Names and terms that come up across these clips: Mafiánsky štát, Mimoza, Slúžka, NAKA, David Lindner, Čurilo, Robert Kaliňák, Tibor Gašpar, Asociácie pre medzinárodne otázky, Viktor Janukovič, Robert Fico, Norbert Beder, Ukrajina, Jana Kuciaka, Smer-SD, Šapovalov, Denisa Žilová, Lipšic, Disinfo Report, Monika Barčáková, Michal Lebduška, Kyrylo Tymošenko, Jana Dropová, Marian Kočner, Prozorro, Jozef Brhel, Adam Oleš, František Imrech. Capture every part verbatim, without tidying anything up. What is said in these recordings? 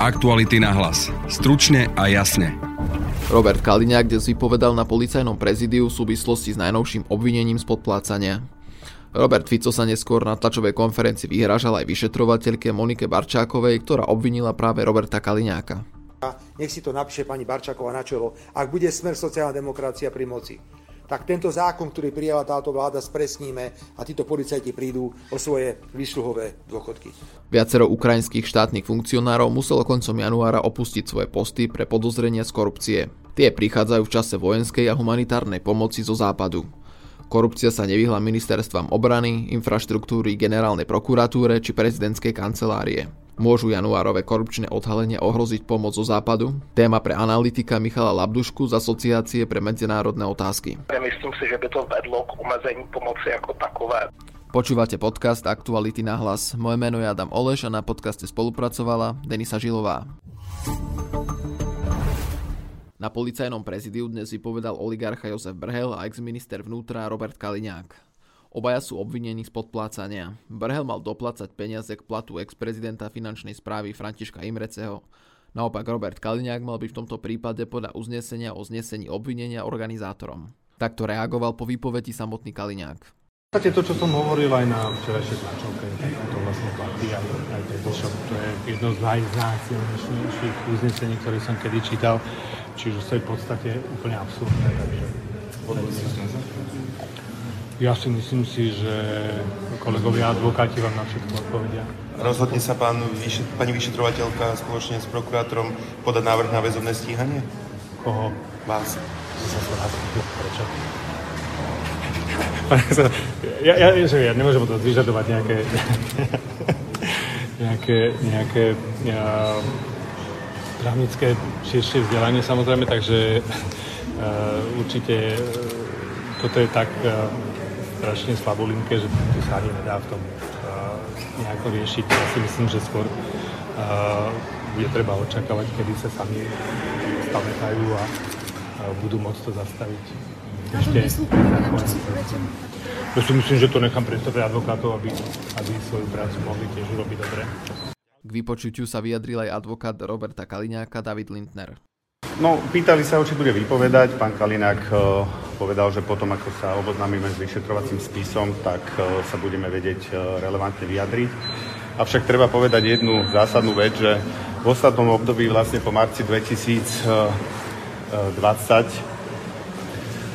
Aktuality na hlas. Stručne a jasne. Robert Kaliňák dnes vypovedal na policajnom prezidiu v súvislosti s najnovším obvinením z podplácania. Robert Fico sa neskôr na tlačovej konferencii vyhrážal aj vyšetrovateľke Monike Barčákovej, ktorá obvinila práve Roberta Kaliňáka. Nech si to napíše pani Barčáková na čelo. Ak bude Smer sociálna demokracia pri moci, tak tento zákon, ktorý prijala táto vláda, spresníme a títo policajti prídu o svoje výsluhové dôchodky. Viacero ukrajinských štátnych funkcionárov muselo koncom januára opustiť svoje posty pre podozrenia z korupcie. Tie prichádzajú v čase vojenskej a humanitárnej pomoci zo západu. Korupcia sa nevyhla ministerstvám obrany, infraštruktúry, generálnej prokuratúre či prezidentskej kancelárie. Môžu januárove korupčné odhalenia ohroziť pomoc zo západu? Téma pre analytika Michala Lebdušku z Asociácie pre medzinárodné otázky. Myslím si, že by to vedlo k omezení pomoci ako takové. Počúvate podcast Aktuality na hlas. Moje meno je Adam Oleš a na podcaste spolupracovala Denisa Žilová. Na policajnom prezidiu dnes vypovedal oligarcha Jozef Brhel a exminister vnútra Robert Kaliňák. Obaja sú obvinení z podplácania. Brhel mal doplácať peniaze k platu ex-prezidenta finančnej správy Františka Imreceho. Naopak Robert Kaliňák mal byť v tomto prípade podľa uznesenia o znesení obvinenia organizátorom. Takto reagoval po výpovedi samotný Kaliňák. To, čo som hovoril aj na včerajšej tlačovke, to vlastne platí, ale aj ten bošok, to je jedno z najznásilnejších uznesení, ktoré som kedy čítal, čiže to je v podstate úplne absurdné. Takže ja si myslím si, že kolegovia advokáti vám na všetko odpovedia. Rozhodne sa pán, pani vyšetrovateľka spoločne s prokurátorom podať návrh na väzobné stíhanie? Koho? Vás. Prečo? Ja, ja, ja nemôžem to vyžadovať nejaké nejaké, nejaké ja, právnické širšie vzdelanie samozrejme, takže uh, určite toto je tak... Uh, strašne slabolinké, že to sa ani nedá v tom uh, nejako riešiť. Ja si myslím, že skôr uh, bude treba očakávať, kedy sa sami zastavujú a uh, budú môcť to zastaviť. Ešte, ja si myslím, že to nechám predstavať advokátov, aby, aby svoju prácu mohli tiež urobiť dobre. K vypočutiu sa vyjadril aj advokát Roberta Kaliňáka David Lindner. No, pýtali sa ho, či bude vypovedať. Pán Kaliňák uh, povedal, že potom, ako sa oboznámime s vyšetrovacím spisom, tak uh, sa budeme vedieť uh, relevantne vyjadriť. Avšak treba povedať jednu zásadnú vec, že v ostatnom období vlastne po marci dvetisícdvadsať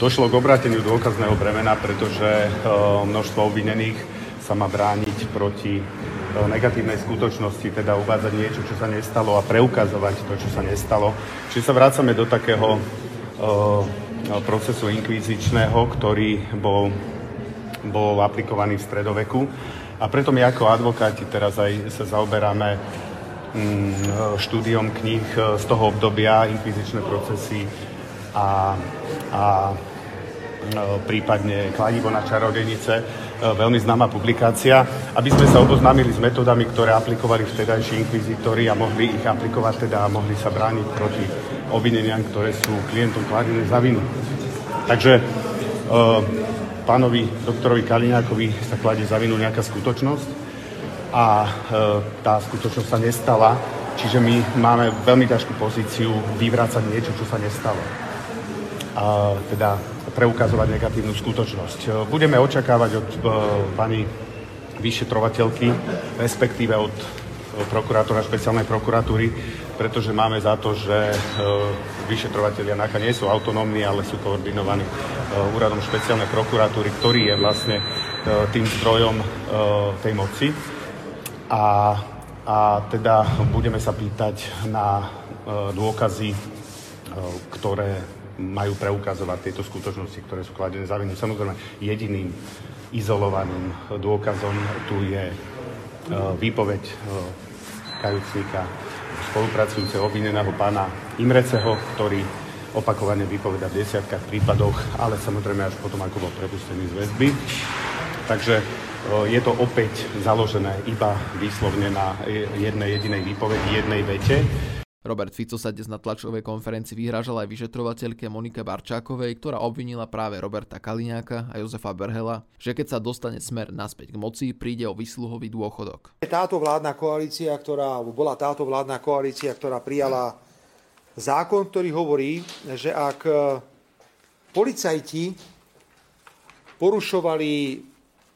došlo k obráteniu dôkazného bremena, pretože uh, množstvo obvinených sa má brániť proti uh, negatívnej skutočnosti, teda uvádzať niečo, čo sa nestalo a preukazovať to, čo sa nestalo. Čiže sa vracame do takého uh, procesu inkvizičného, ktorý bol, bol aplikovaný v stredoveku. A preto my ako advokáti teraz aj sa zaoberáme štúdiom kníh z toho obdobia, inkvizičné procesy a, a prípadne Kladivo na čarodejnice, veľmi známa publikácia, aby sme sa oboznámili s metodami, ktoré aplikovali vtedajší inkvizitori a mohli ich aplikovať teda a mohli sa brániť proti obvineniam, ktoré sú klientom kladené za vinu. Takže e, pánovi doktorovi Kaliňákovi sa kladie za vinu nejaká skutočnosť a e, tá skutočnosť sa nestala, čiže my máme veľmi ťažkú pozíciu vyvrácať niečo, čo sa nestalo. A teda preukazovať negatívnu skutočnosť. Budeme očakávať od e, pani vyšetrovateľky, respektíve od prokurátora špeciálnej prokuratúry, pretože máme za to, že vyšetrovatelia NAKA nie sú autonómni, ale sú koordinovaní úradom špeciálnej prokuratúry, ktorý je vlastne tým zdrojom tej moci. A, a teda budeme sa pýtať na dôkazy, ktoré majú preukazovať tieto skutočnosti, ktoré sú kladené za vinu. Samozrejme, jediným izolovaným dôkazom tu je výpoveď kajúcníka spolupracujúceho obvineného pána Imreceho, ktorý opakovane vypovedá v desiatkách prípadoch, ale samozrejme až potom, ako bol prepustený z väzby. Takže je to opäť založené iba výslovne na jednej jedinej výpovedi, jednej vete. Robert Fico sa dnes na tlačovej konferencii vyhrážal aj vyšetrovateľke Monike Barčákovej, ktorá obvinila práve Roberta Kaliňáka a Jozefa Brhela, že keď sa dostane Smer naspäť k moci, príde o výsluhový dôchodok. Táto vládna koalícia, ktorá bola táto vládna koalícia, ktorá prijala zákon, ktorý hovorí, že ak policajti porušovali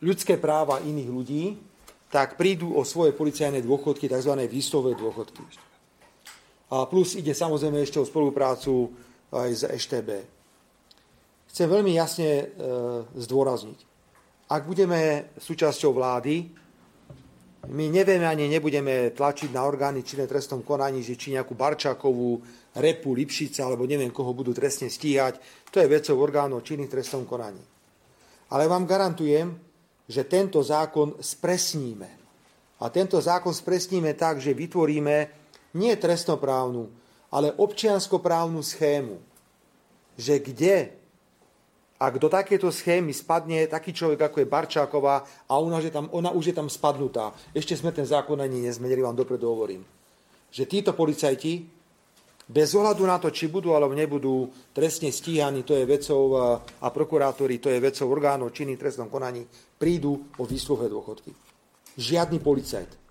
ľudské práva iných ľudí, tak prídu o svoje policajné dôchodky, tzv. Výslové dôchodky. A plus ide samozrejme ešte o spoluprácu aj s eš té bé. Chcem veľmi jasne e, zdôrazniť. Ak budeme súčasťou vlády, my nevieme ani nebudeme tlačiť na orgány činné v trestnom konaní, že či nejakú Barčákovú, Repu, Lipšica, alebo neviem, koho budú trestne stíhať. To je vecou orgánov činných v trestnom konaní. Ale vám garantujem, že tento zákon spresníme. A tento zákon spresníme tak, že vytvoríme nie trestnoprávnu, ale občianskoprávnu schému, že kde, ak do takéto schémy spadne taký človek, ako je Barčáková, a ona, že tam, ona už je tam spadnutá, ešte sme ten zákon ani nezmenili, vám dopredu hovorím, že títo policajti, bez ohľadu na to, či budú alebo nebudú trestne stíhaní, to je vecou a prokurátori, to je vecou orgánov činných v trestnom konaní, prídu o výsluhové dôchodky. Žiadny policajt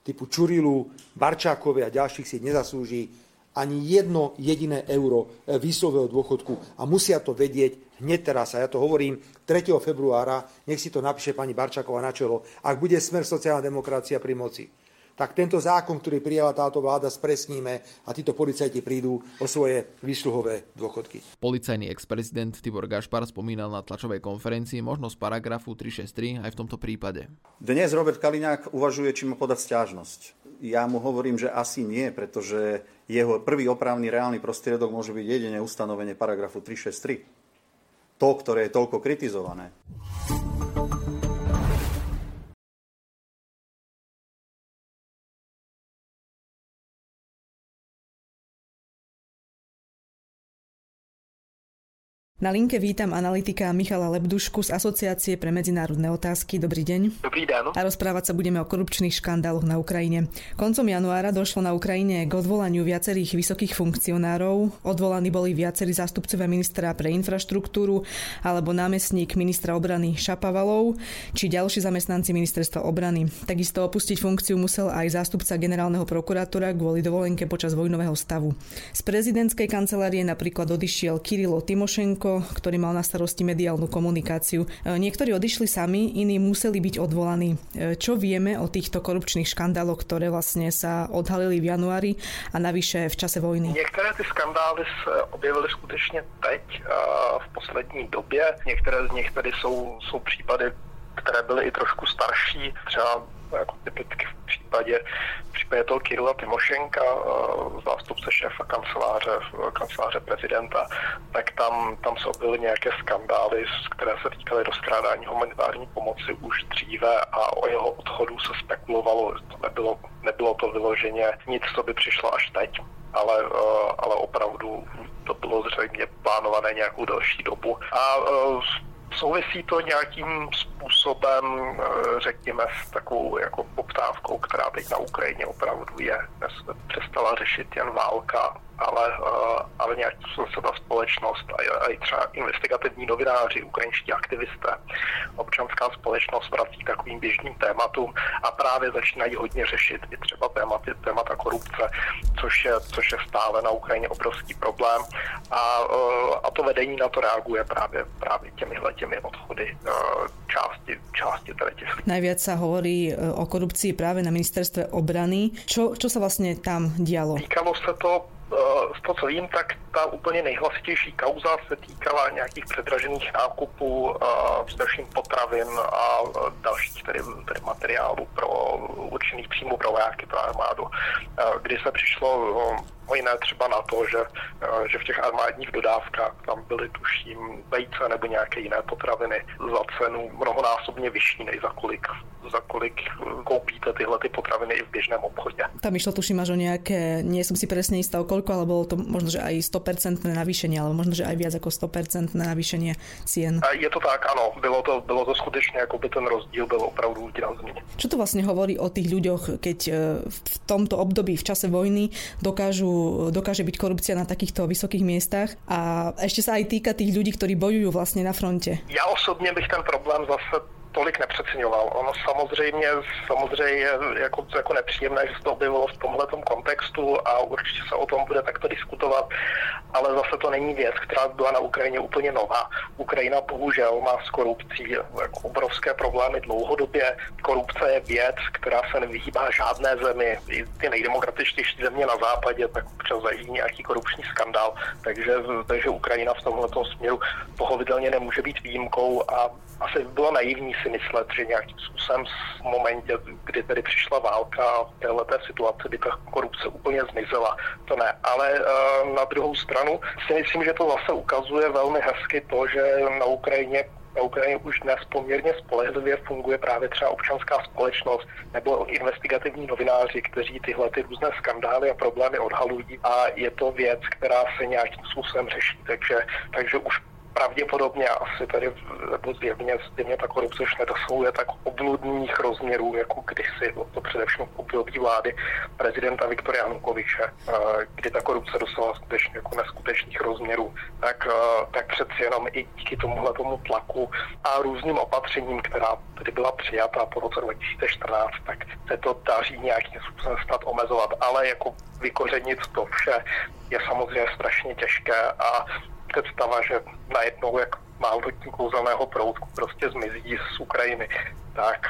typu Čurilu, Barčákovi a ďalších si nezaslúži ani jedno jediné euro výslového dôchodku. A musia to vedieť hneď teraz. A ja to hovorím tretieho februára, nech si to napíše pani Barčáková na čelo. Ak bude Smer sociálna demokracia pri moci, tak tento zákon, ktorý prijala táto vláda, spresníme a títo policajti prídu o svoje výsluhové dôchodky. Policajný ex-prezident Tibor Gašpar spomínal na tlačovej konferencii možnosť paragrafu tri šesť tri aj v tomto prípade. Dnes Robert Kaliňák uvažuje, či mu podať sťažnosť. Ja mu hovorím, že asi nie, pretože jeho prvý opravný reálny prostriedok môže byť jedine ustanovenie paragrafu tri šesť tri. To, ktoré je toľko kritizované. Na linke vítam analytika Michala Lebdušku z Asociácie pre medzinárodné otázky. Dobrý deň. Dobrý deň. A rozprávať sa budeme o korupčných škandáloch na Ukrajine. Koncom januára došlo na Ukrajine k odvolaniu viacerých vysokých funkcionárov. Odvolaní boli viacerí zástupcovia ministra pre infraštruktúru alebo námestník ministra obrany Šapovalov či ďalší zamestnanci ministerstva obrany. Takisto opustiť funkciu musel aj zástupca generálneho prokurátora kvôli dovolenke počas vojnového stavu. Z prezidentskej kancelárie napríklad odišiel Kyrylo Tymošenko, ktorý mal na starosti mediálnu komunikáciu. Niektorí odišli sami, iní museli byť odvolaní. Čo vieme o týchto korupčných škandáloch, ktoré vlastne sa odhalili v januári a navyše v čase vojny? Niekteré ty skandály se objevily skutečně teď v poslední době. Některé z nich tady jsou, jsou případy, které byly i trošku starší, třeba jako typicky v případě, v případě toho Kyryla Tymošenka, zástupce šéfa kanceláře, kanceláře prezidenta, tak tam, tam se objevily nějaké skandály, které se týkaly rozkrádání humanitární pomoci už dříve a o jeho odchodu se spekulovalo, to nebylo, nebylo to vyloženě nic, co by přišlo až teď, ale, ale opravdu to bylo zřejmě plánované nějakou další dobu. A souvisí to nějakým způsobem, řekněme, s takovou jako poptávkou, která teď na Ukrajině opravdu je. Dnes přestala řešit jen válka, ale, ale nějak se ta společnost a i třeba investigativní novináři, ukrajinští aktivisté, občanská společnost vrací takovým běžným tématům a právě začínají hodně řešit i třeba tématy, témata korupce, což je, což je stále na Ukrajině obrovský problém a, a to vedení na to reaguje právě, právě těmihle těmi odchody části, části tady těch lidí. Najviac sa hovorí o korupcii práve na ministerstve obrany. Čo, čo sa vlastne tam dialo? Týkalo sa to Z toho, co vím, tak ta úplně nejhlasitější kauza se týkala nějakých předražených nákupů především potravin a dalších tedy, tedy materiálů pro určených příjmů pro vojáky, pro armádu, kdy se přišlo mimo jiné třeba na to, že, že v těch armádních dodávkách tam byly tuším vejce nebo nějaké jiné potraviny za cenu mnohonásobně vyšší, než za kolik, za kolik koupíte tyhle ty potraviny i v běžném obchodě. Tam išlo tuším až o nejaké, nie som si presne istá o koľko, ale bolo to možno, že aj sto percent navýšenie, alebo možno, že aj viac ako sto percent navýšenie cien. Je to tak, áno, bylo to, bylo to skutečne, ako by ten rozdíl byl opravdu výrazný. Čo to vlastne hovorí o tých ľuďoch, keď v tomto období, v čase vojny, dokážu, dokáže byť korupcia na takýchto vysokých miestach a ešte sa aj týka tých ľudí, ktorí bojujú vlastne na fronte? Ja osobne bych ten problém zase tolik nepřeceňoval. Ono samozřejmě, samozřejmě jako, jako nepříjemné, že se to objevilo v tomhletom kontextu a určitě se o tom bude takto diskutovat, ale zase to není věc, která byla na Ukrajině úplně nová. Ukrajina bohužel má s korupcí jako obrovské problémy dlouhodobě. Korupce je věc, která se nevyhýbá žádné zemi. I ty nejdemokratičtější země na západě tak občas zažívají nějaký korupční skandál, takže, takže Ukrajina v tomhletom směru pochopitelně nemůže být výjimkou a asi bylo naivní si myslet, že nějakým způsobem v momentě, kdy tady přišla válka a v téhleté situaci by ta korupce úplně zmizela. To ne. Ale e, na druhou stranu si myslím, že to zase ukazuje velmi hezky to, že na Ukrajině Na Ukrajině už dnes poměrně spolehlivě funguje právě třeba občanská společnost nebo investigativní novináři, kteří tyhle ty různé skandály a problémy odhalují a je to věc, která se nějakým způsobem řeší. Takže, takže už pravděpodobně asi tady zjevně, zjevně ta korupce už nedosahuje tak obludných rozměrů, jako kdysi, to především v období vlády prezidenta Viktora Janukoviče, kdy ta korupce dosáhla skutečně jako neskutečných rozměrů, tak, tak přeci jenom i díky tomuhle tomu tlaku a různým opatřením, která tedy byla přijata po roce dva tisíce čtrnáct, tak se to daří nějakým způsobem snad omezovat, ale jako vykořenit to vše je samozřejmě strašně těžké a představa, že najednou, jak málo tím kouzelného proutku prostě zmizí z Ukrajiny, tak,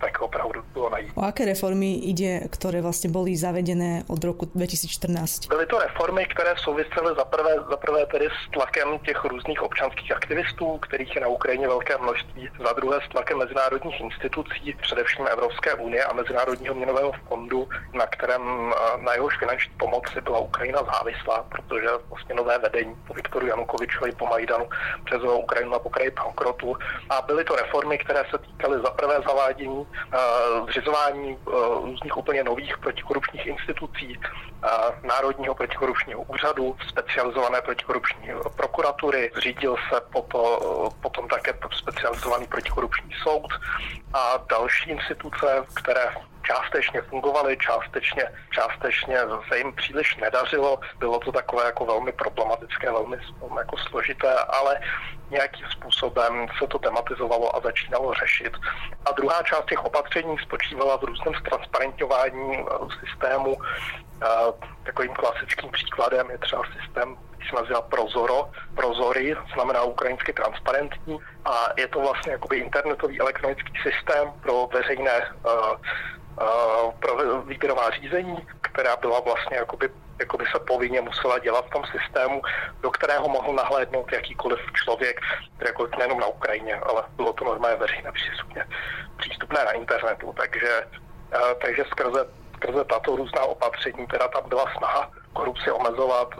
tak opravdu bylo najít. O aké reformy ide, ktoré vlastne boli zavedené od roku dvetisíc štrnásť? Byly to reformy, které souvisely zaprvé, zaprvé tedy s tlakem těch různých občanských aktivistů, kterých je na Ukrajině velké množství, za druhé s tlakem mezinárodních institucí, především Evropské unie a Mezinárodního měnového fondu, na kterém na jehož finanční pomoci byla Ukrajina závislá, protože vlastně nové vedení po Viktoru Janukovičovi po Majdanu přes Ukrajinu na pokraji bankrotu. A byly to reformy, které se týkaly za prvé zavádění, zřizování různých úplně nových protikorupčních institucí, Národního protikorupčního úřadu, specializované protikorupční prokuratury. Zřídil se potom, potom také specializovaný protikorupční soud a další instituce, které částečně fungovaly, částečně, částečně se jim příliš nedařilo. Bylo to takové jako velmi problematické, velmi jako složité, ale nějakým způsobem se to tematizovalo a začínalo řešit. A druhá část těch opatření spočívala v různém ztransparentňování systému. Takovým klasickým příkladem je třeba systém, který se nazývá Prozorro. Prozory znamená ukrajinsky transparentní a je to vlastně jakoby internetový elektronický systém pro veřejné pro výběrová řízení, která byla vlastně jakoby, jakoby se povinně musela dělat v tom systému, do kterého mohl nahlédnout jakýkoliv člověk, jako nejenom na Ukrajině, ale bylo to normálně veřejné přístupné, přístupné na internetu, takže, takže skrze, skrze tato různá opatření, teda tam byla snaha korupci omezovat.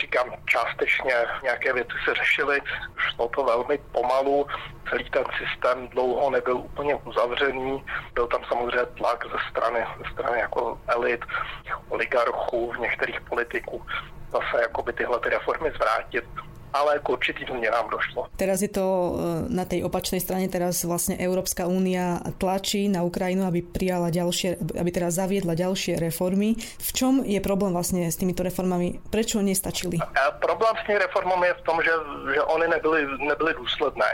Říkám, částečně nějaké věci se řešily, šlo to velmi pomalu, celý ten systém dlouho nebyl úplně uzavřený, byl tam samozřejmě tlak ze strany, ze strany jako elit, oligarchů, některých politiků, zase jakoby tyhle ty reformy zvrátit. Ale k určitým zmenám došlo. Teraz je to na tej opačnej strane, teraz vlastne Európska únia tlačí na Ukrajinu, aby prijala ďalšie, aby teraz zaviedla ďalšie reformy. V čom je problém vlastne s týmito reformami? Prečo nestačili? A problém s tými reformami je v tom, že, že oni nebyli, nebyli důsledné.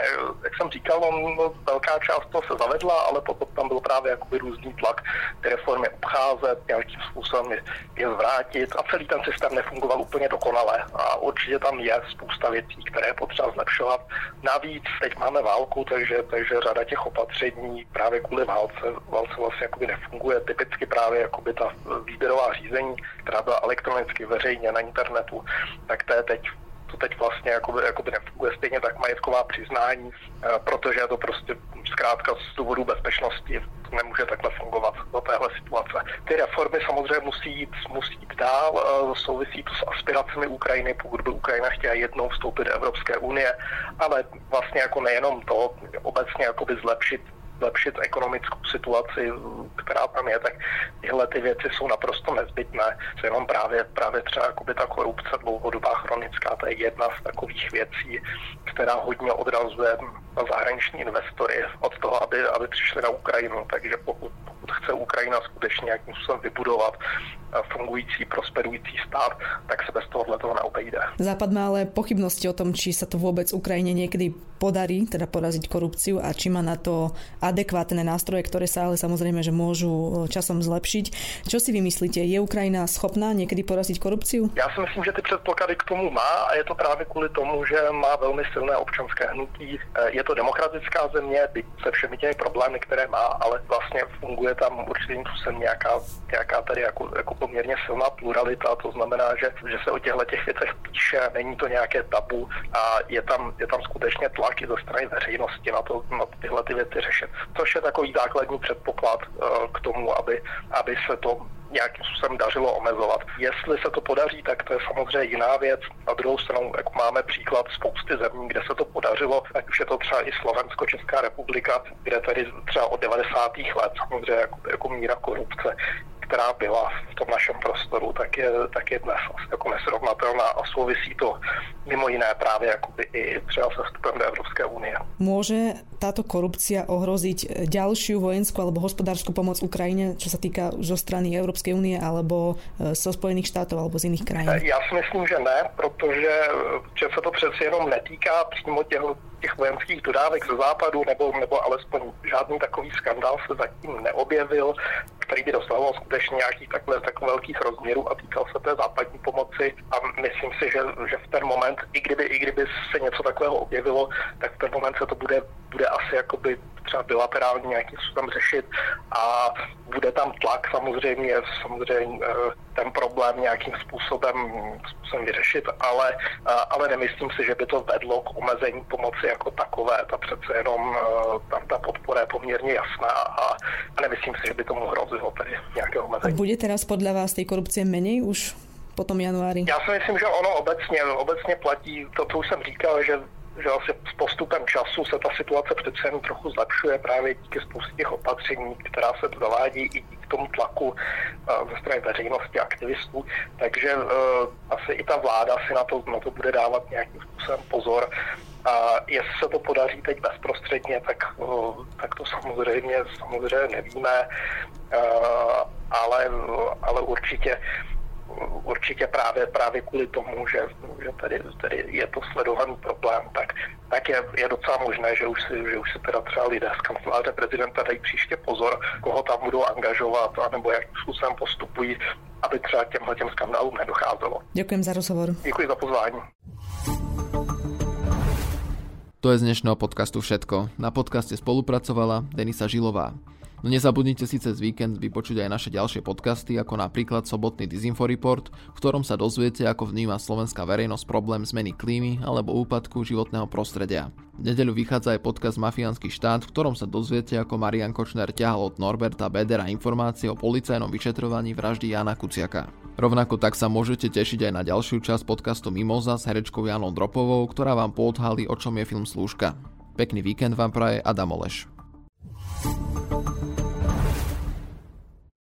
Jak jsem říkal, on, velká část toho se zavedla, ale potom tam byl právě jakoby různý tlak ty reformy obcházet, nějakým způsobem je, je zvrátit a celý ten systém nefungoval úplně dokonale a určitě tam je spousta věcí, které je potřeba zlepšovat. Navíc teď máme válku, takže, takže řada těch opatření právě kvůli válce, válce vlastně jakoby nefunguje. Typicky právě jakoby ta výběrová řízení, která byla elektronicky veřejně na internetu, tak to je teď to teď vlastně jakoby, jakoby nefunguje. Stejně tak majetková přiznání, protože je to prostě zkrátka z důvodu bezpečnosti nemůže takhle fungovat do téhle situace. které reformy samozřejmě musí jít, musí jít dál, souvisí to s aspiracemi Ukrajiny, pokud by Ukrajina chtěla jednou vstoupit do Evropské unie, ale vlastně jako nejenom to, obecně jako by zlepšit zlepšit ekonomickou situaci, která tam je, tak tyhle ty věci jsou naprosto nezbytné. To jenom právě, právě třeba jakoby ta korupce dlouhodobá chronická, to je jedna z takových věcí, která hodně odrazuje na zahraniční investory od toho, aby, aby přišli na Ukrajinu. Takže pokud, pokud chce Ukrajina skutečně nějakým způsobem vybudovat fungující, prosperující stát, tak se bez tohohle toho neobejde. Západ má ale pochybnosti o tom, či sa to vůbec Ukrajině někdy podarí, teda poraziť korupciu a či má na to adekvátne nástroje, ktoré sa ale samozrejme, že môžu časom zlepšiť. Čo si vymyslíte? Je Ukrajina schopná niekedy poraziť korupciu? Ja si myslím, že ty predpoklady k tomu má a je to práve kvôli tomu, že má veľmi silné občanské hnutí. Je to demokratická země, byť se všemi těmi problémy, které má, ale vlastně funguje tam určitým způsobem nějaká, nějaká tady jako, jako poměrně silná pluralita, to znamená, že, že se o těchto těch věcech píše, není to nějaké tabu a je tam, je tam skutečně tlak i ze strany veřejnosti na, to, na tyhle ty věci řešit, což je takový základní předpoklad k tomu, aby, aby se to nějakým způsobem dařilo omezovat. Jestli se to podaří, tak to je samozřejmě jiná věc. Na druhou stranu jako máme příklad spousty zemí, kde se to podařilo, ať už je to třeba i Slovensko, Česká republika, kde tady třeba od devadesátých let samozřejmě jako, jako míra korupce, která byla v tom našem prostoru, tak je, tak je dnes jako nesrovnatelná a souvisí to mimo jiné právě jakoby i třeba se vstupem do Evropské unie. Může táto korupcia ohroziť ďalšiu vojenskú alebo hospodárskú pomoc Ukrajine, čo sa týka zo strany Európskej únie alebo zo Spojených štátov alebo z iných krajín? Ja si myslím, že ne, protože že se to přeci jenom netýká přímo těch, těch vojenských dodávek ze západu, nebo, nebo alespoň žádný takový skandál se zatím neobjevil, který by dosahoval skutečně nějakých takhle, tak velkých rozměrů a týkal se té západní pomoci a myslím si, že, že v ten moment, i kdyby, i kdyby se něco takového objevilo, tak v ten moment se to bude, bude asi jakoby třeba bilaterálně nějakým způsobem řešit a bude tam tlak samozřejmě, samozřejmě ten problém nějakým způsobem, způsobem vyřešit, ale, ale nemyslím si, že by to vedlo k omezení pomoci jako takové. Ta přece jenom tam ta podpora je poměrně jasná a, a nemyslím si, že by tomu hrozilo tady nějaké omezení. A bude teraz podle vás tej korupcie menej už po tom januári? Já si myslím, že ono obecně, obecně platí to, co už jsem říkal, že že asi s postupem času se ta situace přece jen trochu zlepšuje právě díky spoustě těch opatření, která se zavádí i k tomu tlaku ze strany veřejnosti a aktivistů. Takže uh, asi i ta vláda si na to, na to bude dávat nějakým způsobem pozor. A jestli se to podaří teď bezprostředně, tak, uh, tak to samozřejmě, samozřejmě nevíme, uh, ale, uh, ale určitě určitě právě, právě kvůli tomu, že, že tady, tady je to sledovaný problém, tak, tak je, je docela možné, že už si, že už si teda třeba lidé z kanceláře prezidenta dají příště pozor, koho tam budou angažovat, anebo jakým způsobem postupují, aby třeba těmhle těm skandálům nedocházelo. Děkujem za rozhovor. Děkuji za pozvání. To je z dnešného podcastu všetko. Na podcaste spolupracovala Denisa Žilová. No nezabudnite si cez víkend vypočuť aj naše ďalšie podcasty, ako napríklad sobotný Disinfo Report, v ktorom sa dozviete, ako vníma slovenská verejnosť problém zmeny klímy alebo úpadku životného prostredia. V nedeľu vychádza aj podcast Mafiánsky štát, v ktorom sa dozviete, ako Marian Kočner ťahal od Norberta Bedera informácie o policajnom vyšetrovaní vraždy Jana Kuciaka. Rovnako tak sa môžete tešiť aj na ďalšiu časť podcastu Mimoza s herečkou Janou Dropovou, ktorá vám poodhalí, o čom je film Slúžka. Pekný víkend vám praje Adam Oleš.